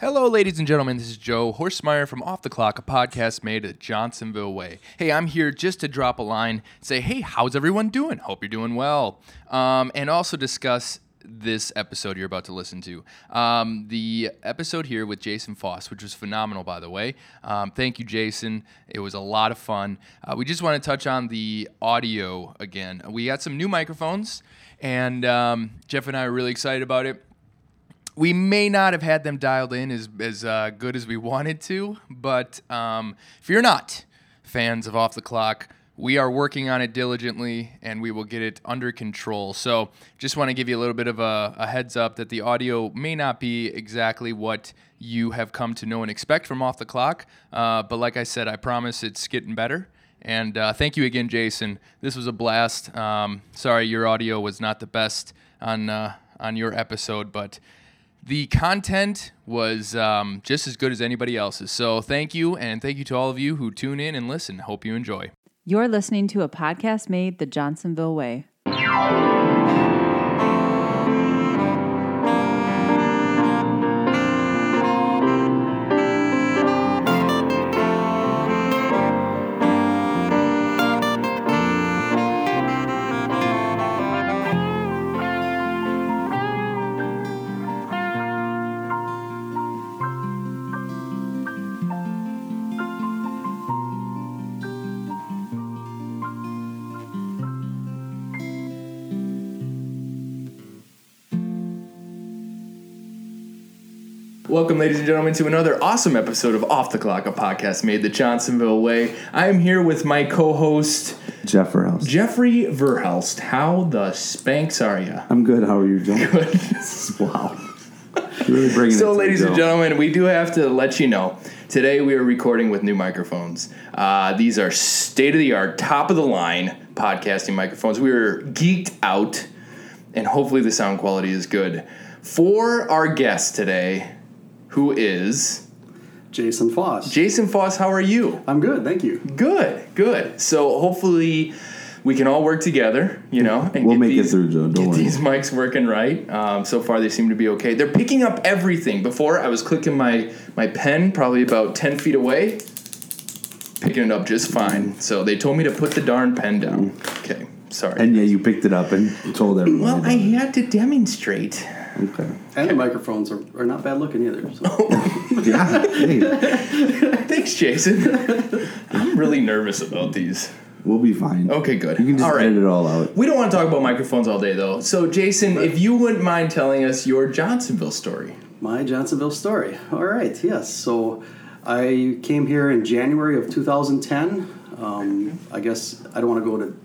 Hello, ladies and gentlemen. This is Joe Horsemeyer from Off the Clock, a podcast made at Johnsonville way. Hey, I'm here just to drop a line, say, hey, how's everyone doing? Hope you're doing well. And also discuss this episode you're about to listen to. The episode here with Jason Foss, which was phenomenal, by the way. Thank you, Jason. It was a lot of fun. We just want to touch on the audio again. We got some new microphones, and Jeff and I are really excited about it. We may not have had them dialed in as good as we wanted to, but fear not, fans of Off the Clock. We are working on it diligently, and we will get it under control. So just want to give you a little bit of a heads up that the audio may not be exactly what you have come to know and expect from Off the Clock. But like I said, I promise it's getting better. And thank you again, Jason. This was a blast. Sorry your audio was not the best on your episode, but the content was just as good as anybody else's. So thank you, and thank you to all of you who tune in and listen. Hope you enjoy. You're listening to a podcast made the Johnsonville way. Welcome, ladies and gentlemen, to another awesome episode of Off the Clock, a podcast made the Johnsonville way. I am here with my co-host, Jeff Verhelst. Jeffrey Verhelst, how the spanks are you? I'm good. How are you doing? Good. Wow. You're really bringing so, ladies and gentlemen, we do have to let you know, today we are recording with new microphones. These are state-of-the-art, top-of-the-line podcasting microphones. We are geeked out, and hopefully the sound quality is good. For our guest today, who is Jason Foss. Jason Foss, how are you? I'm good, thank you. Good. So hopefully we can all work together, you know, and we'll make it through, Joe. Don't worry. Get these mics working right. So far they seem to be okay. They're picking up everything. Before I was clicking my pen probably about 10 feet away, picking it up just fine. So they told me to put the darn pen down. Okay, sorry. And yeah, you picked it up and told everyone. Well, I had to demonstrate. Okay. And the microphones are not bad looking either. So. Yeah. Thanks, Jason. I'm really nervous about these. We'll be fine. Okay, good. You can just edit it all out. We don't want to talk about microphones all day, though. So, Jason, if you wouldn't mind telling us your Johnsonville story. My Johnsonville story. All right, yes. So I came here in January of 2010. I guess I don't want to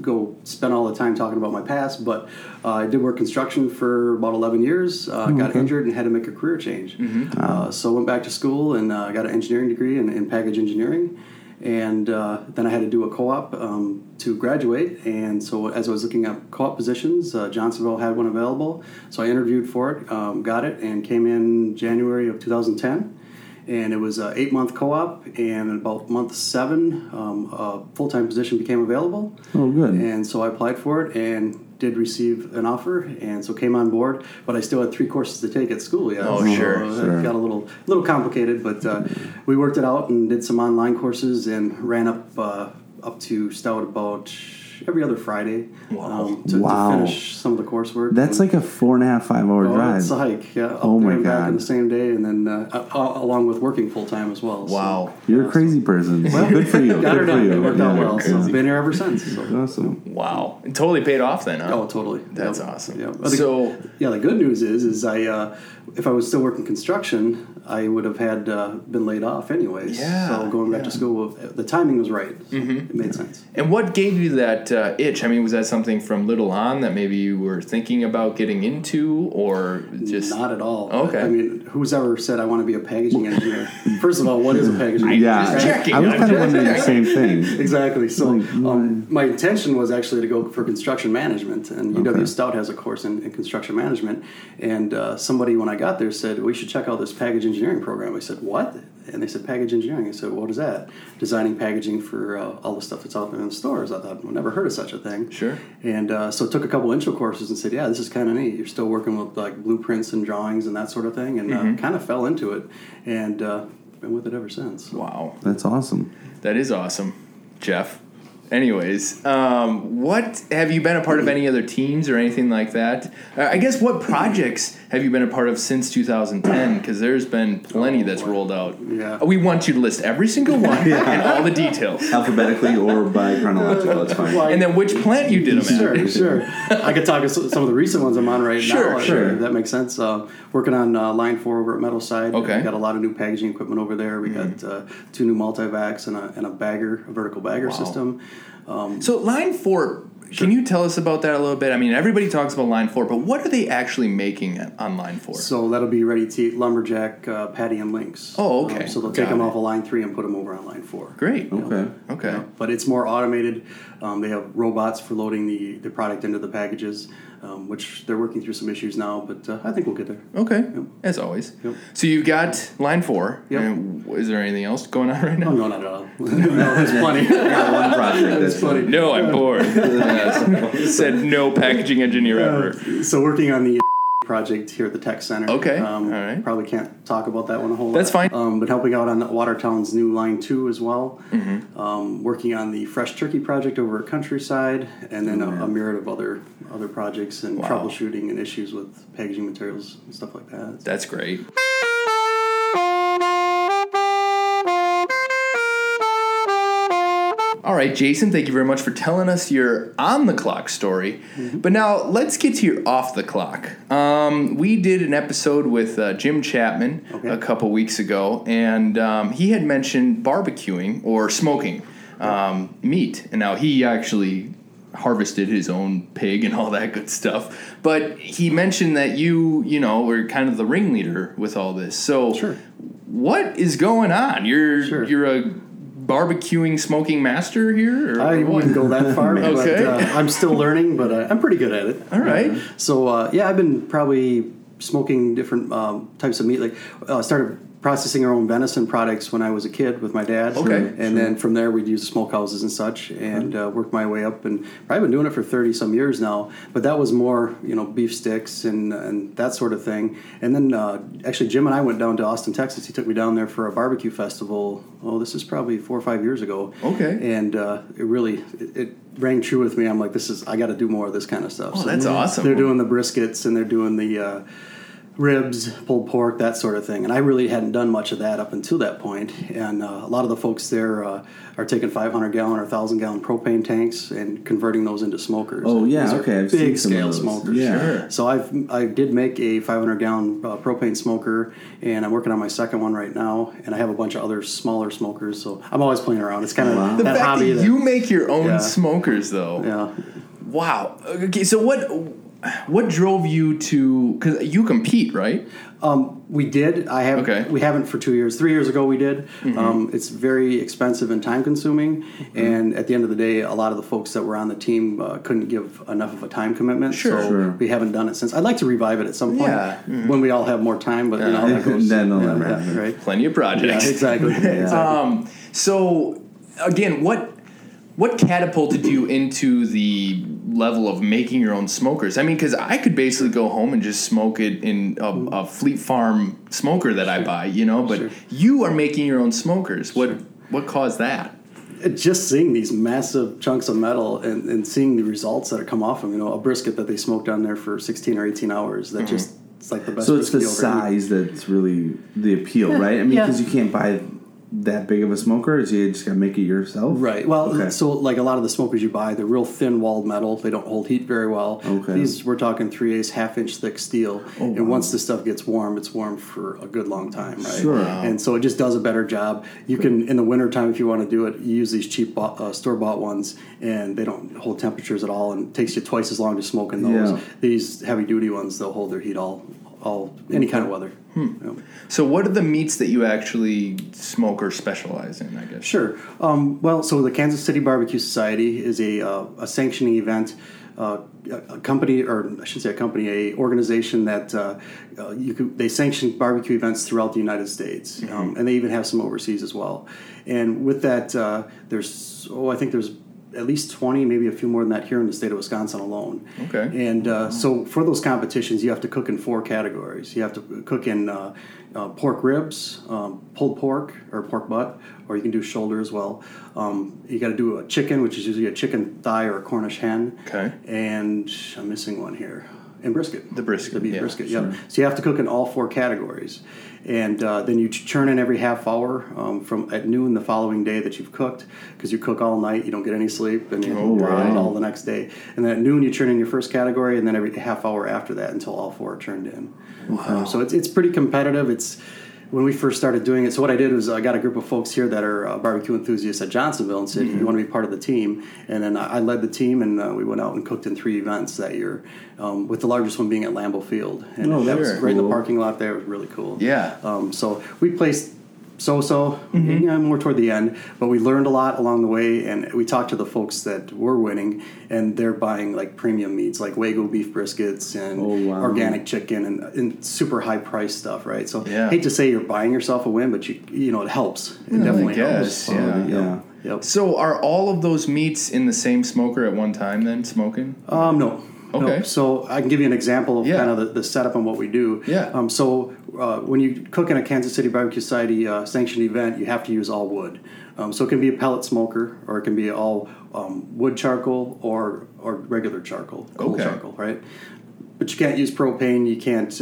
go spend all the time talking about my past, but I did work construction for about 11 years, got injured and had to make a career change. Mm-hmm. So I went back to school and got an engineering degree in package engineering, and then I had to do a co-op to graduate, and so as I was looking up co-op positions, Johnsonville had one available, so I interviewed for it, got it, and came in January of 2010. And it was an 8-month co-op, and in about month 7, a full-time position became available. Oh, good. And so I applied for it and did receive an offer, and so came on board. But I still had 3 courses to take at school. Yeah. Oh, so sure. It got a little complicated, but we worked it out and did some online courses and ran up to Stout about every other Friday to finish some of the coursework. That's like a 4.5-5 hour drive. It's a hike, yeah. Oh my God! Back in the same day, and then along with working full time as well. Wow, so, you're a crazy person. Well, good for you. Got her done. It worked out well. So been here ever since. So. Awesome. Wow, it totally paid off then. Huh? Oh, totally. That's awesome. Yeah. The good news is I if I was still working construction, I would have had been laid off anyways. Yeah. So going back to school, the timing was right. So it made sense. And what gave you that itch? I mean, was that something from little on that maybe you were thinking about getting into, or just not at all? Okay. I mean, who's ever said I want to be a packaging engineer? First of all, what is a packaging engineer? Yeah, just checking. I was kind of wondering the same thing. Exactly. So my intention was actually to go for construction management, and UW-Stout has a course in construction management. And somebody when I got there said, "We should check out this package engineering program." I said, "What?" And they said, package engineering. I said, what is that? Designing packaging for all the stuff that's out there in the stores. I thought, well, never heard of such a thing. Sure. And so took a couple intro courses and said, yeah, this is kind of neat. You're still working with like blueprints and drawings and that sort of thing. And kind of fell into it and been with it ever since. Wow. That's awesome. That is awesome, Jeff. Anyways, what have you been a part of any other teams or anything like that? I guess what projects have you been a part of since 2010? Because there's been plenty that's rolled out. Yeah. We want you to list every single one and all the details. Alphabetically or by chronological, that's fine. Like, and then which plant you did them at. Sure. I could talk some of the recent ones I'm on right now. Sure. That makes sense. Working on Line 4 over at Metalside. Okay. We got a lot of new packaging equipment over there. We got two new Multivacs and a bagger, a vertical bagger system. So Line 4, can you tell us about that a little bit? I mean, everybody talks about Line 4, but what are they actually making on Line 4? So that'll be Ready to Eat Lumberjack, Patty, and Lynx. Oh, okay. So they'll take them off of Line 3 and put them over on Line 4. Great. Okay. You know, but it's more automated. They have robots for loading the product into the packages, which they're working through some issues now, but I think we'll get there. Okay, as always. Yep. So you've got Line 4. Yep. And is there anything else going on right now? Oh, no, not at all. No, there's plenty. One project. That's funny. No, I'm bored. Said no packaging engineer ever. So working on the project here at the tech center. Okay. All right. Probably can't talk about that one a whole lot. That's fine. But helping out on Watertown's new Line 2 as well. Mm-hmm. Working on the Fresh Turkey project over at Countryside, and then a myriad of other projects and troubleshooting and issues with packaging materials and stuff like that. That's great. All right, Jason, thank you very much for telling us your on-the-clock story. Mm-hmm. But now let's get to your off-the-clock. We did an episode with Jim Chapman a couple weeks ago, and he had mentioned barbecuing or smoking meat. And now he actually harvested his own pig and all that good stuff. But he mentioned that you were kind of the ringleader with all this. So what is going on? You're a barbecuing smoking master here? I wouldn't go that far. Okay. But, I'm still learning, but I'm pretty good at it. All right. So, I've been probably smoking different types of meat. Like, started processing our own venison products when I was a kid with my dad. Okay. And then from there, we'd use smokehouses and such, and worked my way up. And I've been doing it for 30-some years now, but that was more, beef sticks and that sort of thing. And then actually Jim and I went down to Austin, Texas. He took me down there for a barbecue festival. Oh, this is probably 4 or 5 years ago. Okay. And it rang true with me. I'm like, I got to do more of this kind of stuff. Oh, so that's awesome. They're doing the briskets, and they're doing the ribs, pulled pork, that sort of thing. And I really hadn't done much of that up until that point. And a lot of the folks there are taking 500-gallon or 1,000-gallon propane tanks and converting those into smokers. Oh, yeah, okay. I've seen some of those. Big-scale smokers. Yeah. Sure. So I did make a 500-gallon propane smoker, and I'm working on my second one right now. And I have a bunch of other smaller smokers, so I'm always playing around. It's kind of that hobby. That you make your own smokers, though. Yeah. Wow. Okay, so what drove you to? Because you compete, right? We did. I have. Okay. We haven't for 2 years. 3 years ago, we did. Mm-hmm. It's very expensive and time-consuming, and at the end of the day, a lot of the folks that were on the team couldn't give enough of a time commitment. Sure. We haven't done it since. I'd like to revive it at some point when we all have more time. But you know, that goes. Then right. Plenty of projects. Yeah, exactly. So again, what catapulted you into the level of making your own smokers? I mean, because I could basically go home and just smoke it in a Fleet Farm smoker that I buy, but you are making your own smokers. What caused that? Just seeing these massive chunks of metal and seeing the results that come off them, a brisket that they smoked on there for 16 or 18 hours, that just, it's like the best. So it's the size that's really the appeal, right? I mean, because you can't buy that big of a smoker, is you just gotta make it yourself? Right. Well, so like a lot of the smokers you buy, they're real thin-walled metal. They don't hold heat very well. Okay. These, we're talking 3/8, half-inch thick steel. Oh, and once the stuff gets warm, it's warm for a good long time, right? Sure. And so it just does a better job. You can, in the wintertime, if you want to do it, you use these cheap store-bought ones, and they don't hold temperatures at all, and it takes you twice as long to smoke in those. Yeah. These heavy-duty ones, they'll hold their heat all any kind of weather. Hmm. So what are the meats that you actually smoke or specialize in, I guess? Sure. So the Kansas City Barbecue Society is a sanctioning event a company, or I shouldn't say a company, a organization that they sanction barbecue events throughout the United States, mm-hmm. And they even have some overseas as well. And with that, there's at least 20, maybe a few more than that here in the state of Wisconsin alone. Okay. And so for those competitions, you have to cook in four categories. You have to cook in pork ribs, pulled pork or pork butt, or you can do shoulder as well. You got to do a chicken, which is usually a chicken thigh or a Cornish hen. Okay. And I'm missing one here. And brisket. The beef brisket, yeah. Sure. So you have to cook in all four categories. And then you churn in every half hour from at noon the following day that you've cooked, because you cook all night, you don't get any sleep, and you grind all the next day. And then at noon you churn in your first category, and then every half hour after that until all four are turned in. Wow. So it's pretty competitive. It's when we first started doing it. So what I did was I got a group of folks here that are barbecue enthusiasts at Johnsonville and said, mm-hmm. you want to be part of the team? And then I led the team, and we went out and cooked in three events that year, with the largest one being at Lambeau Field. And that was right in the parking lot there. It was really cool. Yeah. So we placed mm-hmm. More toward the end, but we learned a lot along the way, and we talked to the folks that were winning, and they're buying like premium meats like Wagyu beef briskets and organic chicken and super high price stuff, right? So I hate to say you're buying yourself a win, but you know it helps. It definitely helps. Yep. So are all of those meats in the same smoker at one time then smoking? No. Okay. No. So I can give you an example of kind of the setup and what we do. Yeah. So when you cook in a Kansas City Barbecue Society sanctioned event, you have to use all wood. So it can be a pellet smoker, or it can be all wood charcoal or regular charcoal, coal charcoal, right? But you can't use propane. You can't,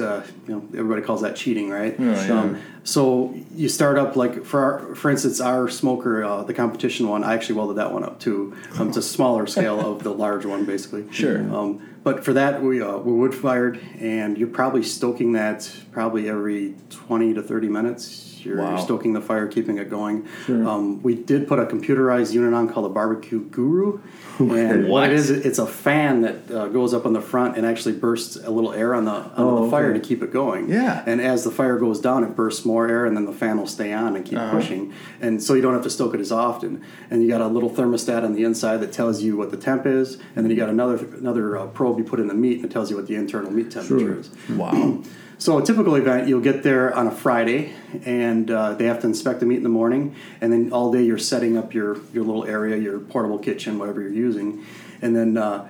everybody calls that cheating, right? Oh, yeah. So you start up, like, for instance, our smoker, the competition one, I actually welded that one up, too. It's a smaller scale of the large one, basically. Sure. But for that, we're wood-fired, and you're probably stoking that probably every 20 to 30 minutes. You're stoking the fire, keeping it going. Sure. We did put a computerized unit on called a Barbecue Guru. And what it is, it's a fan that goes up on the front and actually bursts a little air on the fire to keep it going. Yeah. And as the fire goes down, it bursts more air, and then the fan will stay on and keep pushing. And so you don't have to stoke it as often. And you got a little thermostat on the inside that tells you what the temp is. And then you got another probe you put in the meat, and it tells you what the internal meat temperature is. Wow. So a typical event, you'll get there on a Friday, and they have to inspect the meat in the morning, and then all day you're setting up your little area, your portable kitchen, whatever you're using. And then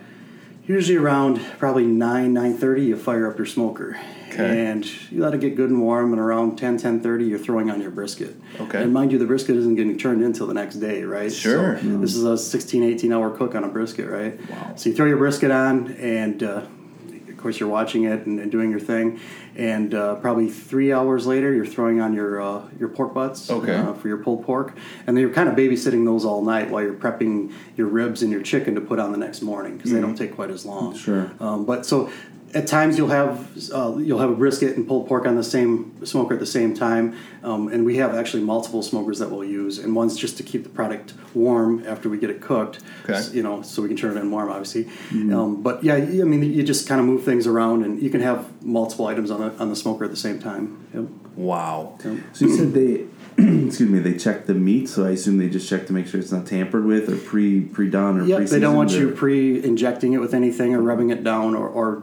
usually around probably 9:30, you fire up your smoker. Okay. And you let it get good and warm, and around 10:30, you're throwing on your brisket. Okay. And mind you, the brisket isn't getting turned in until the next day, right? Sure. So this is a 18-hour cook on a brisket, right? Wow. So you throw your brisket on, and... course you're watching it and doing your thing, and probably 3 hours later you're throwing on your pork butts for your pulled pork, and then you're kind of babysitting those all night while you're prepping your ribs and your chicken to put on the next morning, because they don't take quite as long. Sure. But so at times you'll have a brisket and pulled pork on the same smoker at the same time, and we have actually multiple smokers that we'll use, and one's just to keep the product warm after we get it cooked, so we can turn it in warm, obviously. Mm-hmm. But yeah, I mean, you just kind of move things around, and you can have multiple items on the smoker at the same time. Yep. Wow. Yep. So you said they check the meat, so I assume they just check to make sure it's not tampered with or pre-done or pre-seasoned. They don't want you pre-injecting it with anything or rubbing it down or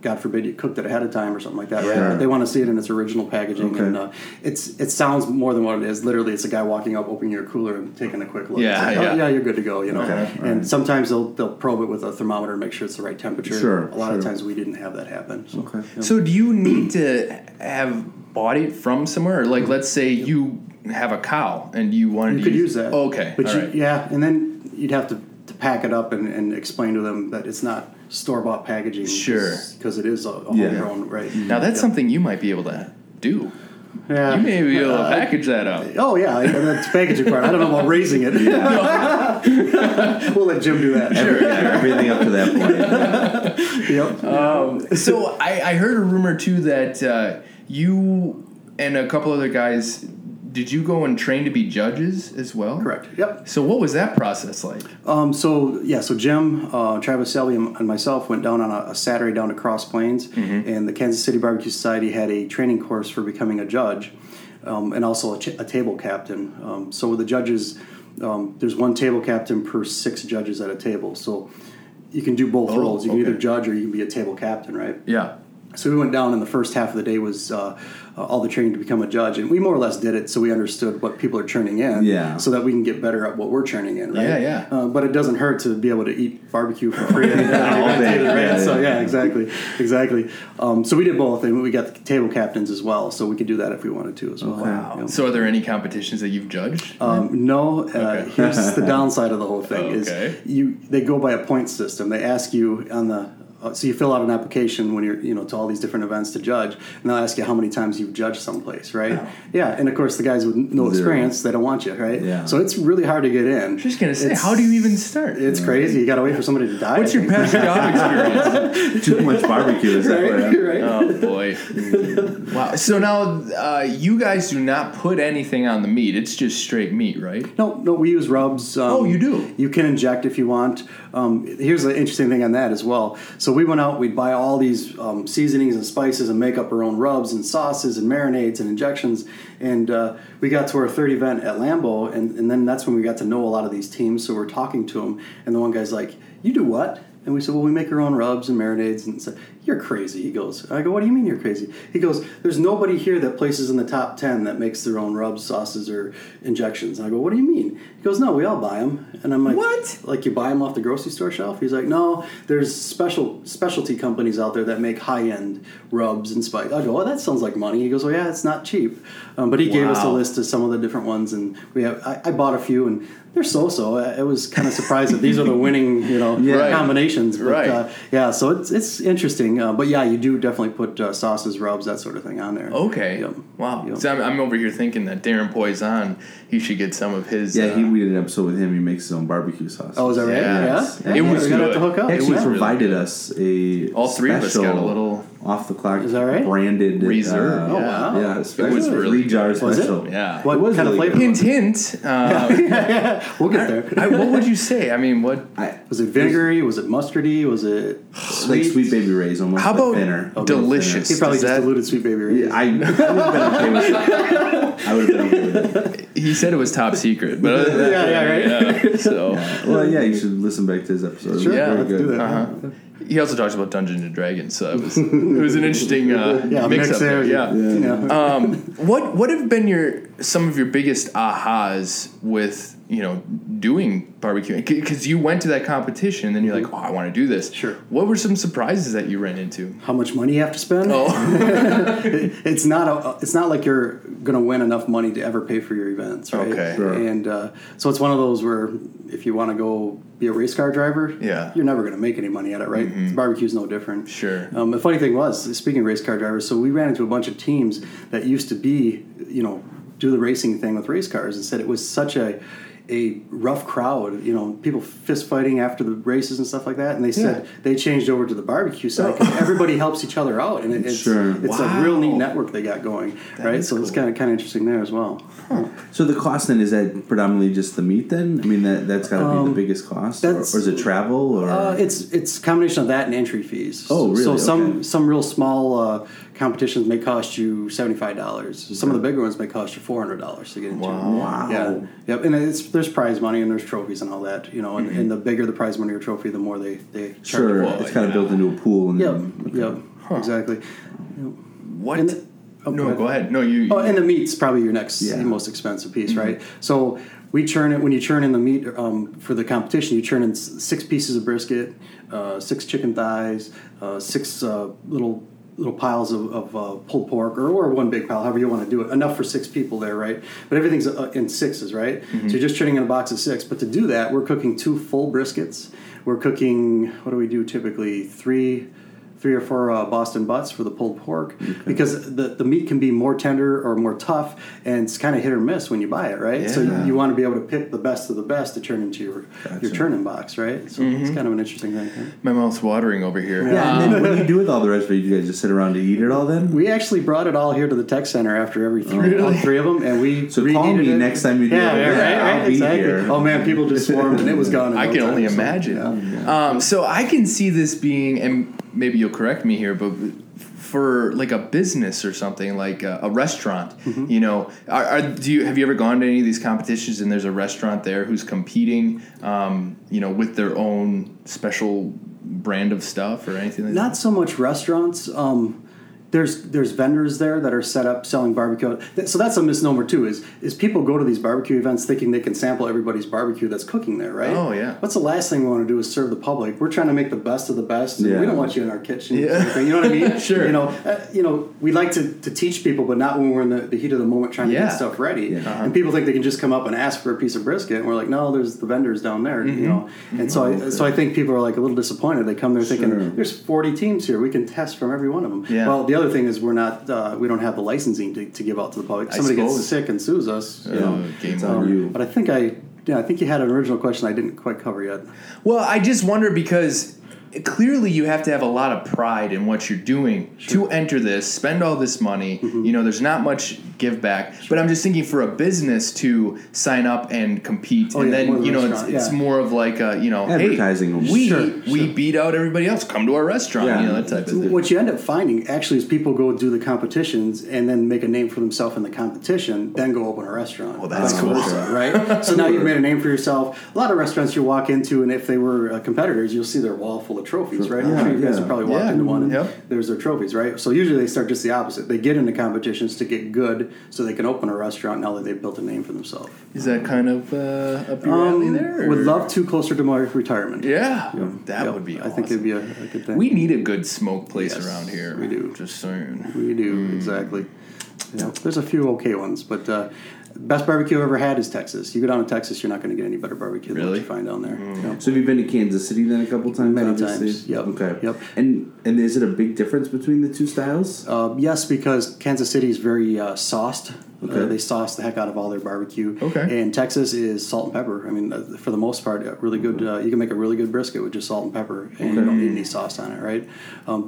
God forbid you cooked it ahead of time or something like that, right? Sure. But they want to see it in its original packaging, and it sounds more than what it is. Literally, it's a guy walking up, opening your cooler, and taking a quick look. Yeah, like, you're good to go, you know. Okay. And sometimes they'll probe it with a thermometer and make sure it's the right temperature. Sure. A lot of times we didn't have that happen. So, So do you need to have bought it from somewhere? Like, let's say you have a cow and you wanted to use that. Oh, okay, but and then you'd have to pack it up and explain to them that it's not store-bought packaging, because it is all grown, right? Now that's something you might be able to do. Yeah. You may be able to package that up. Oh, yeah. That's the packaging part. I don't know about raising it. Yeah. We'll let Jim do that. Sure. Everything up to that point. Yep. So I heard a rumor, too, that you and a couple other guys... Did you go and train to be judges as well? Correct. Yep. So what was that process like? So Jim, Travis Selby, and myself went down on a Saturday down to Cross Plains, mm-hmm. and the Kansas City Barbecue Society had a training course for becoming a judge, and also a table captain. So with the judges, there's one table captain per six judges at a table. So you can do both roles. You can either judge or you can be a table captain, right? Yeah. So we went down, and the first half of the day was all the training to become a judge. And we more or less did it so we understood what people are churning in so that we can get better at what we're churning in, right? Yeah, yeah. But it doesn't hurt to be able to eat barbecue for free. So, yeah, exactly, exactly. So we did both, and we got the table captains as well, so we could do that if we wanted to as well. Wow. Yeah. So are there any competitions that you've judged? No. Here's the downside of the whole thing is they go by a point system. They ask you on the... So you fill out an application when you're, you know, to all these different events to judge, and they'll ask you how many times you've judged someplace, right? Wow. Yeah, and of course the guys with no experience, they don't want you, right? Yeah. So it's really hard to get in. I was just gonna say, how do you even start? It's crazy. You gotta wait for somebody to die. What's your past job experience? Too much barbecue is that right? Oh boy. Wow. So now you guys do not put anything on the meat. It's just straight meat, right? No. We use rubs. Oh, you do. You can inject if you want. Here's the interesting thing on that as well. So we went out, we'd buy all these seasonings and spices and make up our own rubs and sauces and marinades and injections. And we got to our third event at Lambeau, and then that's when we got to know a lot of these teams. So we're talking to them, and the one guy's like, "You do what?" And we said, "Well, we make our own rubs and marinades." And said, "You're crazy," he goes. I go, "What do you mean you're crazy?" He goes, "There's nobody here that places in the top 10 that makes their own rubs, sauces, or injections." And I go, "What do you mean?" He goes, "No, we all buy them." And I'm like, "What? Like you buy them off the grocery store shelf?" He's like, "No, there's specialty companies out there that make high-end rubs and spice." I go, "Oh, that sounds like money." He goes, "Well, yeah, it's not cheap." But he gave us a list of some of the different ones, and I bought a few, and they're so. It was kind of surprised that these are the winning, combinations. But, so it's interesting. But yeah, you do definitely put sauces, rubs, that sort of thing on there. Okay. Yep. Wow. Yep. So I'm over here thinking that Darren Poison, he should get some of his. Yeah, we did an episode with him. He makes his own barbecue sauce. Oh, is that right? Yeah. It was good. He provided us a all three of us got a little off the clock. Is that right? Branded reserve. Oh wow. Yeah, it was really good. Was it? Yeah. What kind of flavor? Hint, hint. We'll get there. What would you say? I mean, what was it? Vinegary? Was it mustardy? Was it sweet? Like Sweet Baby Rays. How about thinner. Delicious? He probably just diluted Sweet Baby Rays. Yeah, I would have been okay with that. He said it was top secret, but right. Yeah, so you should listen back to his episode. Sure, let's do that. Uh-huh. He also talks about Dungeons and Dragons, so it was an interesting mix-up. What have been some of your biggest ahas with doing barbecue? Because you went to that competition, and then you're like, "Oh, I want to do this." Sure. What were some surprises that you ran into? How much money you have to spend? Oh, it's not like you're going to win enough money to ever pay for your events, right? Okay. Sure. And so it's one of those where if you want to go be a race car driver, you're never going to make any money at it, right? Mm-hmm. Barbecue's no different. Sure. The funny thing was, speaking of race car drivers, so we ran into a bunch of teams that used to be, do the racing thing with race cars, and said it was such a rough crowd, people fist fighting after the races and stuff like that, and they said they changed over to the barbecue side because everybody helps each other out, and it's a real neat network they got going, right? So it's kind of interesting there as well. Huh. So the cost then, is that predominantly just the meat then? I mean, that's got to be the biggest cost, or is it travel? Or it's a combination of that and entry fees. Oh, really? So some real small competitions may cost you $75. Some of the bigger ones may cost you $400 to get into. Wow. Yeah. Yep. And there's prize money and there's trophies and all that. And the bigger the prize money or trophy, the more they charge. Sure. It's kind of built into a pool. And exactly. What? Go ahead. No, you. Oh, and the meat's probably your next most expensive piece, right? So we churn it. When you churn in the meat for the competition, you churn in 6 pieces of brisket, 6 chicken thighs, 6 little piles of pulled pork or one big pile, however you want to do it. Enough for 6 people there, right? But everything's in 6s, right? Mm-hmm. So you're just churning in a box of 6. But to do that, we're cooking 2 full briskets. We're cooking, what do we do typically, 3 or 4 Boston butts for the pulled pork, because the meat can be more tender or more tough, and it's kind of hit or miss when you buy it, right? Yeah. So you want to be able to pick the best of the best to turn into your churning box, right? So it's kind of an interesting thing. Huh? My mouth's watering over here. Yeah, and then what do you do with all the rest of it? You guys just sit around to eat it all then? We actually brought it all here to the tech center after every three of them, and we call me next time you do it. I'll be here. Oh man, people just swarmed, and it was gone. I can only imagine. So I can see this being, and maybe you'll correct me here, but for like a business or something, like a restaurant, mm-hmm. you know, have you ever gone to any of these competitions and there's a restaurant there who's competing, you know, with their own special brand of stuff or anything like that? Not so much restaurants. There's vendors there that are set up selling barbecue. So that's a misnomer too, is people go to these barbecue events thinking they can sample everybody's barbecue that's cooking there, right? Oh, yeah. What's the last thing we want to do is serve the public. We're trying to make the best of the best. Yeah. And we don't want you in our kitchen. Yeah. Sort of thing, you know what I mean? Sure. You know, we like to teach people, but not when we're in the heat of the moment trying to get stuff ready. Yeah. Uh-huh. And people think they can just come up and ask for a piece of brisket. And we're like, no, there's the vendors down there, mm-hmm. you know. And so I think people are like a little disappointed. They come there thinking, there's 40 teams here. We can test from every one of them. Yeah. Well, the other thing is we don't have the licensing to give out to the public. Somebody gets sick and sues us. Game's on you. But I think you had an original question I didn't quite cover yet. Well, I just wonder because clearly you have to have a lot of pride in what you're doing to enter this, spend all this money. Mm-hmm. You know, there's not much give back. But I'm just thinking for a business to sign up and compete, then, you know, it's more of like a, you know, advertising. Hey, we beat out everybody else. Come to our restaurant, you know, that type of thing. What you end up finding actually is people go do the competitions and then make a name for themselves in the competition, then go open a restaurant. Well, that's cool, right? So now you've made a name for yourself. A lot of restaurants you walk into, and if they were competitors, you'll see their wall full of trophies, right? I'm sure you guys have probably walked into one. And there's their trophies, right? So usually they start just the opposite. They get into competitions to get good, so they can open a restaurant now that they've built a name for themselves. Is that kind of up your alley there? Or? Would love to, closer to my retirement. Yeah, that would be awesome. I think it'd be a good thing. We need a good smoke place around here. We do. Just saying. We do, exactly. Yeah. There's a few okay ones, but best barbecue I've ever had is Texas. You go down to Texas, you're not going to get any better barbecue than what you find down there. Mm. Yeah. So have you been to Kansas City then a couple times? Many times. Yep. Okay. Yep. And is it a big difference between the two styles? Yes, because Kansas City is very sauced. Okay. They sauce the heck out of all their barbecue. Okay. And Texas is salt and pepper. I mean, for the most part, really good. You can make a really good brisket with just salt and pepper, and you don't need any sauce on it, right?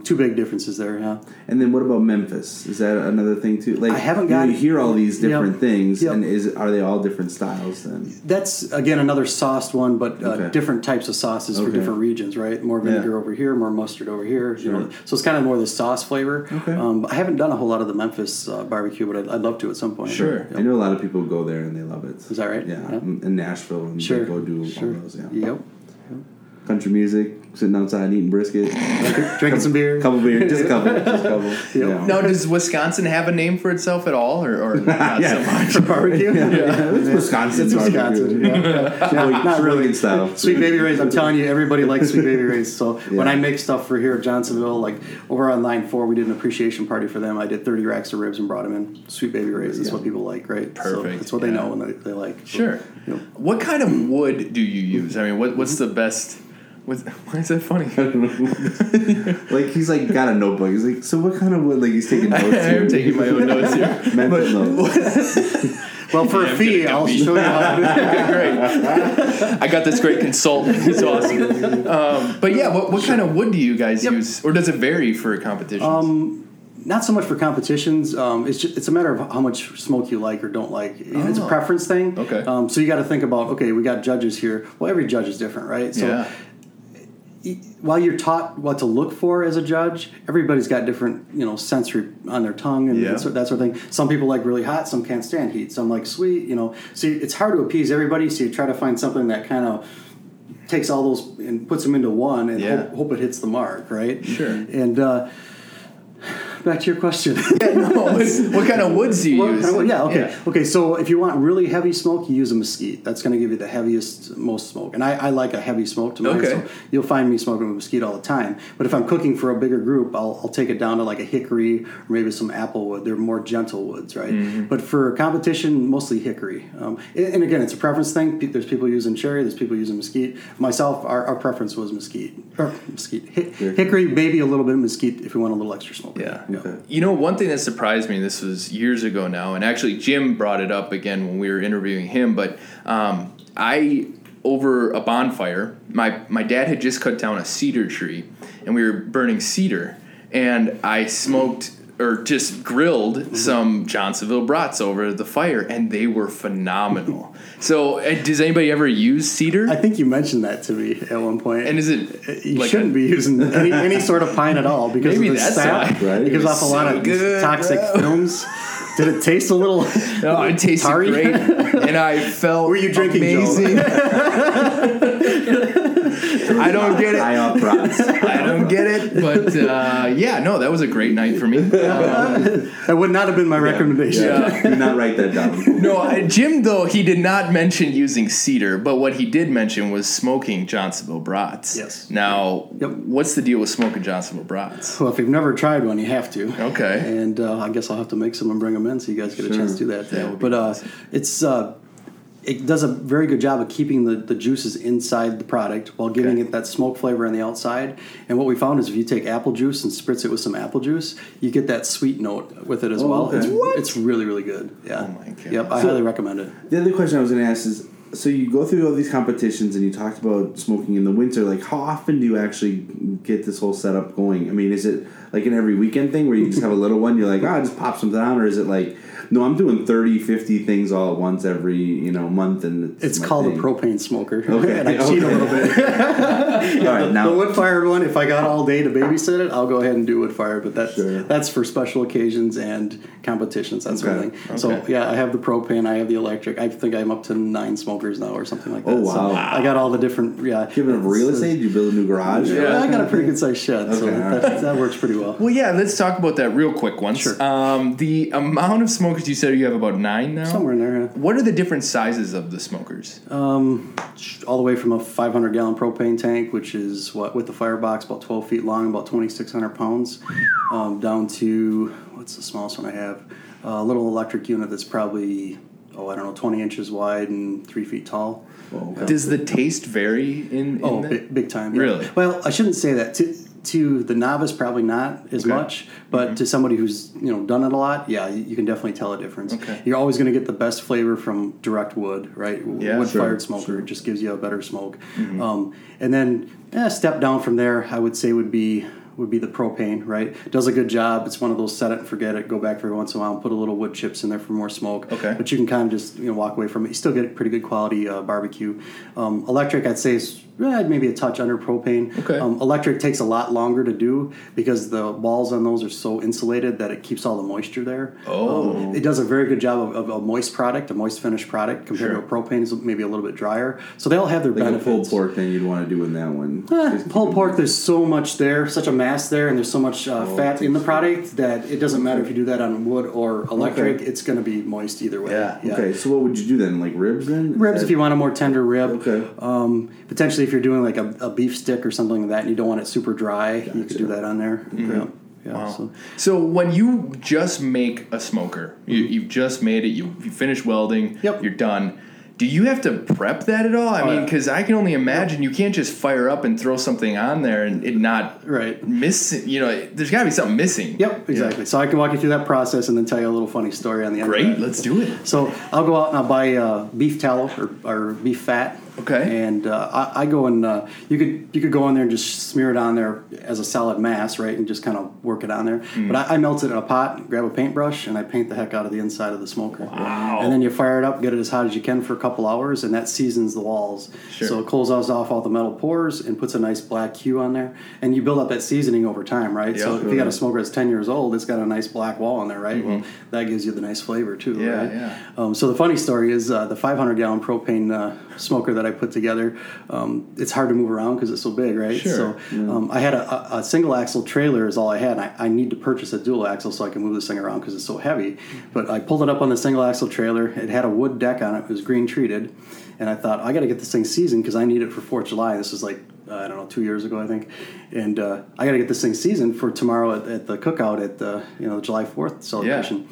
Two big differences there, yeah. And then what about Memphis? Is that another thing too? Like, I haven't got. You hear all these different things, and are they all different styles then? That's again another sauced one, but different types of sauces for different regions, right? More vinegar over here, more mustard over here. Sure. You know, so it's kind of more the sauce flavor. Okay. I haven't done a whole lot of the Memphis barbecue, but I'd love to at some point. Sure. Yep. I know a lot of people go there and they love it. Is that right? Yeah. Yep. In Nashville and they go do all those. Yeah. Yep. Country music, sitting outside eating brisket. Drinking some beer. Couple beer. Just a couple. Yeah. Now, does Wisconsin have a name for itself at all or not so much? For barbecue? It's Wisconsin. It's Wisconsin. Not really. Style. Sweet Baby Rays, I'm telling you, everybody likes Sweet Baby Rays. So when I make stuff for here at Johnsonville, like over on Line 4, we did an appreciation party for them. I did 30 racks of ribs and brought them in. Sweet Baby Rays is what people like, right? Perfect. So that's what they know and they like. Sure. So, you know. What kind of wood do you use? I mean, what's the best... Why is that funny? I don't know. Like, he's like got a notebook. He's like, so what kind of wood? Like, he's taking notes here. I'm taking my own notes here. Mental notes. Well, for a fee, I'll show you how to do that. Great. I got this great consultant. He's awesome. But yeah, what kind of wood do you guys use? Or does it vary for competitions? Not so much for competitions. It's a matter of how much smoke you like or don't like. It's a preference thing. Okay. So you got to think about, okay, we got judges here. Well, every judge is different, right? So, while you're taught what to look for as a judge, everybody's got different, you know, sensory on their tongue and that sort of thing. Some people like really hot, some can't stand heat, some like sweet, you know. So it's hard to appease everybody, so you try to find something that kind of takes all those and puts them into one and hope it hits the mark, right? Sure. And back to your question. What kind of woods do you use? Kind of, okay, so if you want really heavy smoke, you use a mesquite. That's going to give you the heaviest, most smoke. And I like a heavy smoke to mine, so you'll find me smoking with mesquite all the time. But if I'm cooking for a bigger group, I'll take it down to like a hickory or maybe some apple wood. They're more gentle woods, right? Mm-hmm. But for competition, mostly hickory. And again, it's a preference thing. There's people using cherry. There's people using mesquite. Myself, our preference was mesquite. Hickory, maybe a little bit of mesquite if you want a little extra smoke. Yeah. Okay. You know, one thing that surprised me, this was years ago now, and actually Jim brought it up again when we were interviewing him, but over a bonfire, my dad had just cut down a cedar tree, and we were burning cedar, and I smoked or just grilled some Johnsonville brats over the fire, and they were phenomenal. So, does anybody ever use cedar? I think you mentioned that to me at one point. And is it you like shouldn't be using any sort of pine at all because maybe of the sap, right? Because off so a lot of good, toxic films. Did it taste a little? No, it tasted tarry? Great, and I felt were you drinking amazing. I don't get it. But yeah, no, that was a great night for me. That would not have been my recommendation. Yeah. Do not write that down. No, Jim, though, he did not mention using cedar, but what he did mention was smoking Johnsonville brats. Yes. Now, what's the deal with smoking Johnsonville brats? Well, if you've never tried one, you have to. Okay. And I guess I'll have to make some and bring them in so you guys get a chance to do that. But it's... It does a very good job of keeping the juices inside the product while giving it that smoke flavor on the outside. And what we found is if you take apple juice and spritz it with some apple juice, you get that sweet note with it as well. Okay. It's really, really good. Yeah. Oh, my God. Yep, I highly recommend it. The other question I was going to ask is, so you go through all these competitions and you talked about smoking in the winter. Like, how often do you actually get this whole setup going? I mean, is it like an every weekend thing where you just have a little one, you're like, oh, just pop something on, or is it like... No, I'm doing 30, 50 things all at once every, month. And it's called a propane smoker. Okay. And I cheat a little bit. The wood-fired one, if I got all day to babysit it, I'll go ahead and do wood-fired. But that's for special occasions and competitions, that sort of thing. Okay. So, yeah, I have the propane. I have the electric. I think I'm up to 9 smokers now or something like that. Oh, wow. So I got all the different, Giving up real estate? Did you build a new garage? Yeah, I got a pretty good-sized shed. Okay, so that works pretty well. Well, yeah, let's talk about that real quick once. Sure. The amount of smoke you said you have about 9 now? Somewhere in there, yeah. What are the different sizes of the smokers? All the way from a 500-gallon propane tank, which is, with the firebox, about 12 feet long, about 2,600 pounds, down to, what's the smallest one I have? A little electric unit that's probably, 20 inches wide and 3 feet tall. Well, okay. Does the taste vary in that? Big time. Yeah. Really? Well, I shouldn't say that. To the novice, probably not as much, but to somebody who's done it a lot, you can definitely tell a difference. Okay. You're always going to get the best flavor from direct wood, right? Yeah, wood-fired smoker just gives you a better smoke. Mm-hmm. And then a step down from there, I would say would be the propane, right? Does a good job. It's one of those set it and forget it, go back every once in a while and put a little wood chips in there for more smoke. Okay. But you can kind of just walk away from it. You still get pretty good quality barbecue. Electric, I'd say, is maybe a touch under propane. Okay. Electric takes a lot longer to do because the walls on those are so insulated that it keeps all the moisture there. Oh. It does a very good job of a moist product, a moist finished product compared to a propane is maybe a little bit drier. So they all have their benefits. Like a pulled pork thing you'd want to do in that one. Pulled pork, there's so much there, such a mass there, and there's so much fat in the product that it doesn't matter if you do that on wood or electric. It's going to be moist either way. Yeah. Okay, so what would you do then? Like ribs then? Ribs if you want a more tender rib. Okay. Potentially if you're doing like a beef stick or something like that and you don't want it super dry, you could do that on there. Mm-hmm. Yeah. Wow. So when you just make a smoker, you've just made it, you finish welding, you're done. Do you have to prep that at all? I mean, because I can only imagine you can't just fire up and throw something on there and it not miss. There's got to be something missing. Yep, exactly. So I can walk you through that process and then tell you a little funny story on the end. Great, let's do it. So I'll go out and I'll buy beef tallow or beef fat. Okay. And I go and you could go in there and just smear it on there as a solid mass, right, and just kind of work it on there. Mm. But I melt it in a pot, grab a paintbrush, and I paint the heck out of the inside of the smoker. Wow. And then you fire it up, get it as hot as you can for a couple hours, and that seasons the walls. Sure. So it cools off all the metal pores and puts a nice black hue on there. And you build up that seasoning over time, right? Yeah, so if you got a smoker that's 10 years old, it's got a nice black wall on there, right? Mm-hmm. Well, that gives you the nice flavor too, right? Yeah. So the funny story is the 500-gallon propane smoker that I put together, it's hard to move around because it's so big, right? Sure. So I had a single axle trailer is all I had, and I need to purchase a dual axle so I can move this thing around because it's so heavy. But I pulled it up on the single axle trailer. It had a wood deck on it. It was green treated. And I thought, I got to get this thing seasoned because I need it for 4th of July. This is 2 years ago, I think. And I got to get this thing seasoned for tomorrow at the cookout at the July 4th celebration.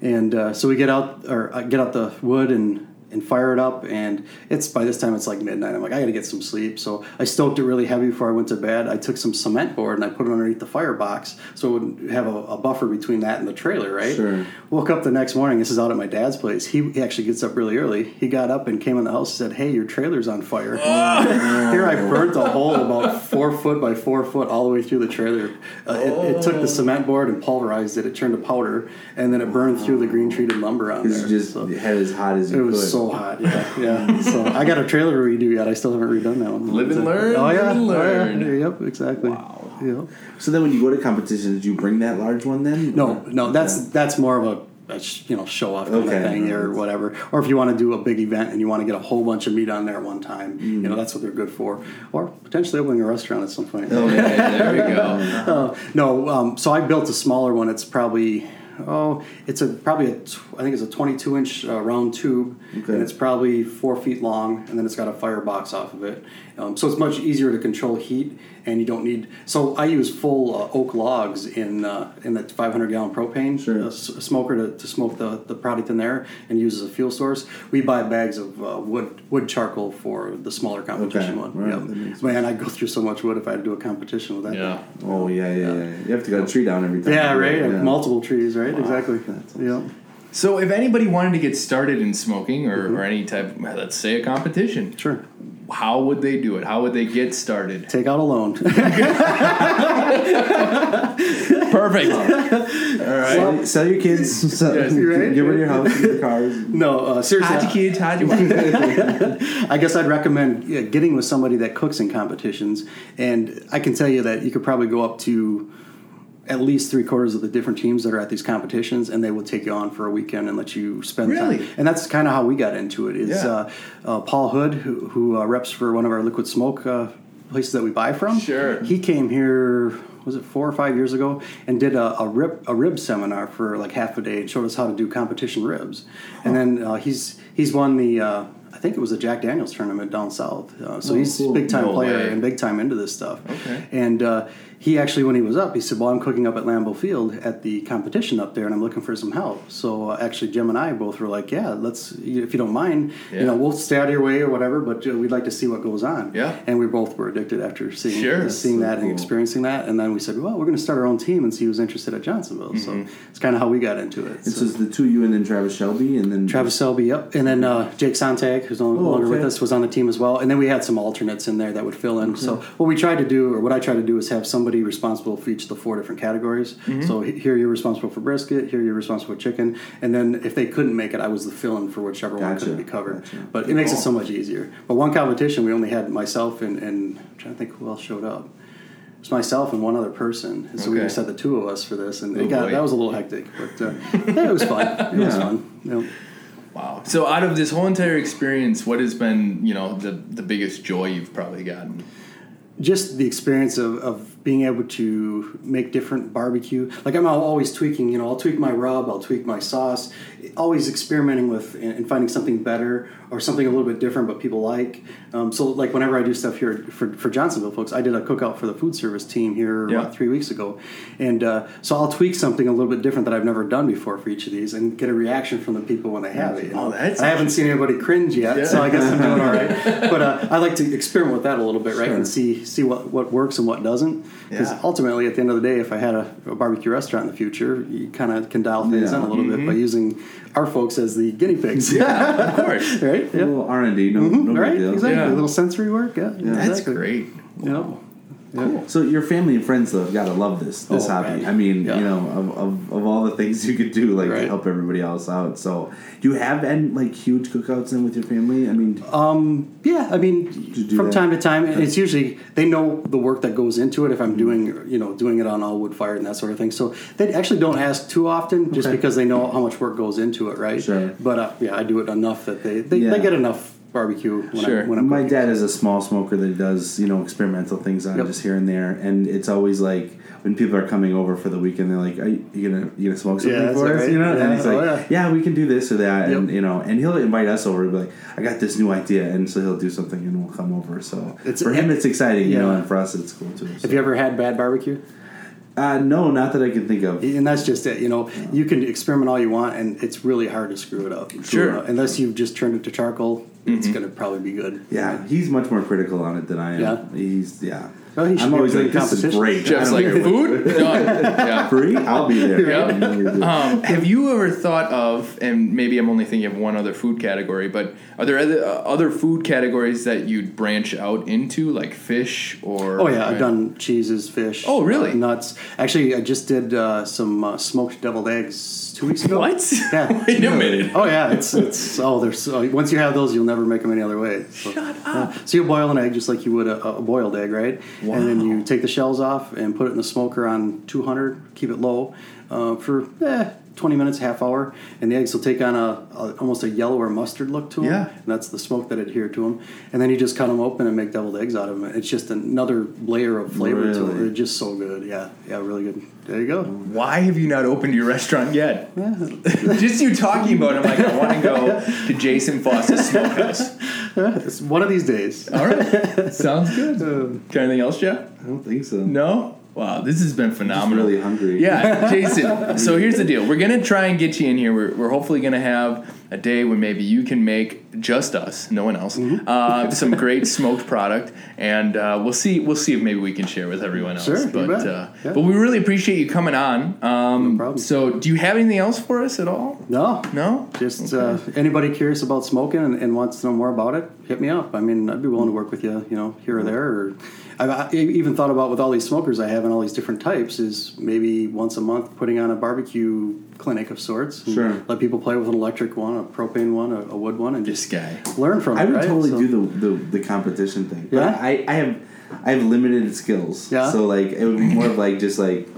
Yeah. And so we get out the wood and and fire it up, and it's by this time it's like midnight. I'm like, I gotta get some sleep. So I stoked it really heavy before I went to bed. I took some cement board and I put it underneath the firebox so it would have a buffer between that and the trailer, right? Sure. Woke up the next morning. This is out at my dad's place. He actually gets up really early. He got up and came in the house and said, "Hey, your trailer's on fire." Here I burnt a hole about 4 foot by 4 foot all the way through the trailer. It took the cement board and pulverized it. It turned to powder, and then it burned through the green treated lumber on there. Just had as hot as you could. So hot, yeah. So I got a trailer redo yet. I still haven't redone that one. Live and learn. Oh yeah, learn. Oh, yeah. Yep, exactly. Wow. Yep. So then, when you go to competitions, do you bring that large one then? No. That's more of a show off kind of thing or whatever. Or if you want to do a big event and you want to get a whole bunch of meat on there at one time, that's what they're good for. Or potentially opening a restaurant at some point. Okay, there we go. So I built a smaller one. It's probably. I think it's a 22-inch round tube, and it's probably 4 feet long, and then it's got a firebox off of it. So it's much easier to control heat, and you don't need. So I use full oak logs in the 500-gallon propane smoker to smoke the product in there and use as a fuel source. We buy bags of wood charcoal for the smaller competition one. Right. Yep. Man, I go through so much wood if I had to do a competition with that. Yeah. Oh yeah. You have to cut a tree down every time. Yeah, right. Yeah. Multiple trees, right? Wow. Exactly. That's awesome. Yeah. So if anybody wanted to get started in smoking or any type, let's say a competition, sure. How would they do it? How would they get started? Take out a loan. Perfect. All right. Sell your kids. Get rid of your house, your cars. No, seriously. Hide your kids, hide your wife. I guess I'd recommend getting with somebody that cooks in competitions. And I can tell you that you could probably go up to at least 3/4 of the different teams that are at these competitions, and they will take you on for a weekend and let you spend time. And that's kind of how we got into it. Paul Hood, who reps for one of our liquid smoke places that we buy from. Sure. He came here, was it 4 or 5 years ago, and did a rib seminar for like half a day and showed us how to do competition ribs. Huh. And then he's won the... I think it was a Jack Daniels tournament down south. He's a big-time player and big-time into this stuff. Okay. And he actually, when he was up, he said, well, I'm cooking up at Lambeau Field at the competition up there, and I'm looking for some help. So actually, Jim and I both were like, yeah, let's, if you don't mind, we'll stay out of your way or whatever, but we'd like to see what goes on. Yeah. And we both were addicted after seeing that and experiencing that. And then we said, well, we're going to start our own team and see who's interested at Johnsonville. Mm-hmm. So it's kind of how we got into it. And so it's the two of you and then Travis Selby. Travis Selby, yep. And then Jake Sontag, who's no longer with us, was on the team as well. And then we had some alternates in there that would fill in. Okay. So what I tried to do is have somebody responsible for each of the four different categories. Mm-hmm. So here you're responsible for brisket, here you're responsible for chicken, and then if they couldn't make it, I was the fill-in for whichever one couldn't be covered. But it makes it so much easier. But one competition, we only had myself and I'm trying to think who else showed up. It was myself and one other person. And so we just had the two of us for this, and that was a little hectic. But it was fun. It was fun. Yep. Wow. So out of this whole entire experience, what has been, the biggest joy you've probably gotten? Just the experience of being able to make different barbecue. Like I'm always tweaking, I'll tweak my rub, I'll tweak my sauce, always experimenting with and finding something better or something a little bit different but people like. So like whenever I do stuff here for Johnsonville folks, I did a cookout for the food service team here about 3 weeks ago. And so I'll tweak something a little bit different that I've never done before for each of these and get a reaction from the people when they have it. I haven't seen anybody cringe yet, so I guess I'm doing all right. But I like to experiment with that a little bit, right, and see what works and what doesn't. Because ultimately, at the end of the day, if I had a barbecue restaurant in the future, you kind of can dial things in a little bit by using our folks as the guinea pigs. Yeah, of course. Right? Yep. A little R&D, no big deal. Exactly. Yeah. A little sensory work. Yeah. That's great. Wow. Yeah. Cool. So your family and friends, though, have got to love this hobby. Man. I mean, of all the things you could do, to help everybody else out. So do you have any, huge cookouts in with your family? I mean... from time to time. And it's usually... They know the work that goes into it if I'm doing it on all wood fired and that sort of thing. So they actually don't ask too often just because they know how much work goes into it, right? Sure. But, I do it enough that they get enough... barbecue when I'm my dad is a small smoker that does experimental things on just here and there, and it's always like when people are coming over for the weekend they're like, are you gonna smoke something for us? And he's like we can do this or that, and and he'll invite us over and be like, I got this new idea, and so he'll do something and we'll come over. So for him it's exciting and for us it's cool too. Have you ever had bad barbecue? No, not that I can think of. And that's just it. You know, you can experiment all you want, and it's really hard to screw it up. Sure. You know, unless you've just turned it to charcoal, it's going to probably be good. Yeah, he's much more critical on it than I am. Yeah. He's. Well, I'm always like, this is great. Jeff's like, food? Done. Yeah. Free? I'll be there. Yep. Have you ever thought of, and maybe I'm only thinking of one other food category, but are there other food categories that you'd branch out into, like fish or... Oh, yeah. I've done cheeses, fish. Oh, really? Nuts. Actually, I just did some smoked deviled eggs 2 weeks ago. What? Yeah. Wait a minute. Oh, yeah. Once you have those, you'll never make them any other way. So, shut up. So you boil an egg just like you would a boiled egg, right? Wow. And then you take the shells off and put it in the smoker on 200, keep it low for 20 minutes, half hour, and the eggs will take on almost a yellow or mustard look to them. Yeah. And that's the smoke that adhered to them. And then you just cut them open and make deviled eggs out of them. It's just another layer of flavor to it. They're just so good. Yeah, yeah, really good. There you go. Why have you not opened your restaurant yet? Yeah. Just you talking about it, I'm like, I want to go to Jason Foss's Smokehouse. One of these days. All right. Sounds good. Got anything else, Jeff? I don't think so. No? Wow, this has been phenomenal. I'm really hungry. Yeah, Jason. So here's the deal. We're going to try and get you in here. We're hopefully going to have a day when maybe you can make just us, no one else, some great smoked product, and we'll see if maybe we can share with everyone else. Sure, but we really appreciate you coming on. No problem. So do you have anything else for us at all? No. Just anybody curious about smoking and wants to know more about it, hit me up. I mean, I'd be willing to work with you, you know, here or there, or. I've even thought about with all these smokers I have and all these different types is maybe once a month putting on a barbecue clinic of sorts. Sure. Let people play with an electric one, a propane one, a wood one, and just learn from it. I would totally do the competition thing. Yeah? But I have limited skills. Yeah. So like it would be more of like just like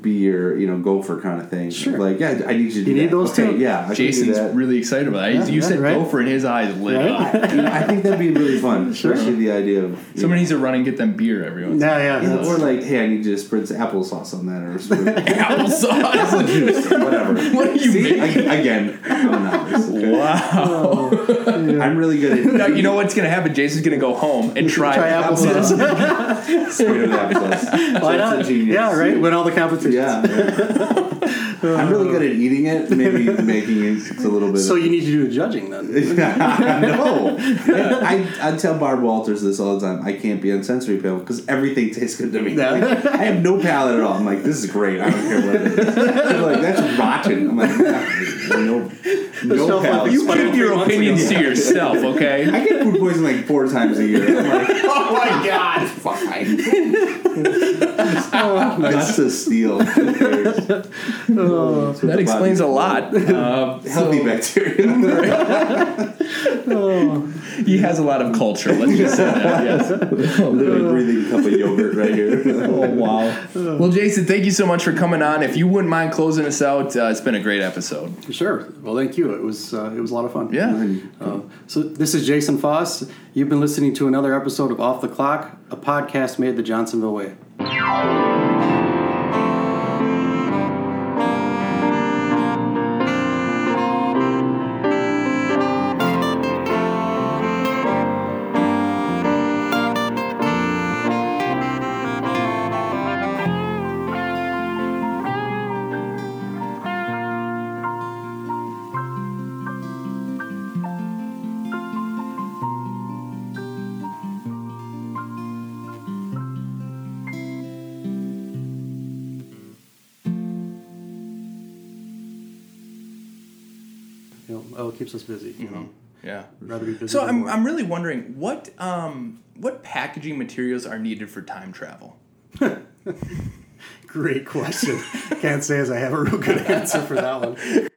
be your, you know, gopher kind of thing. Sure. Like, yeah, I need you to do that. You need those two? Yeah. Jason's really excited about that. You said gopher and his eyes lit up. I think that'd be really fun, especially the idea of... Someone needs to run and get them beer every once in a while. Yeah. Or like, hey, I need you to spread some applesauce on that or applesauce? Apple juice or whatever. What are you making? Again, I'm not listening. Wow. Yeah. I'm really good at... Now, you know what's going to happen? Jason's going to go home and try applesauce. Straight up applesauce. Why not? Yeah, right? When all the competition. Yeah, I'm really good at eating it. Maybe making it a little bit. So you need to do the judging then. No, I tell Barb Walters this all the time. I can't be on sensory palate because everything tastes good to me. Like, I have no palate at all. I'm like, this is great. I don't care what it is. They're like, that's rotten. I'm like, no palate. You keep your opinions to yourself, okay? I get food poisoning like 4 times a year. I'm like, oh my god, fine. That's a steal. That explains a lot. Healthy bacteria. He has a lot of culture. Let's just say that. Yes. Living, breathing cup of yogurt right here. Oh wow. Well, Jason, thank you so much for coming on. If you wouldn't mind closing us out, it's been a great episode. Sure. Well, thank you. It was a lot of fun. Yeah. So this is Jason Foss. You've been listening to another episode of Off the Clock, a podcast made the Johnsonville way. Keeps us busy, you know. Yeah. Rather be busy. So I'm really wondering what packaging materials are needed for time travel? Great question. Can't say as I have a real good answer for that one.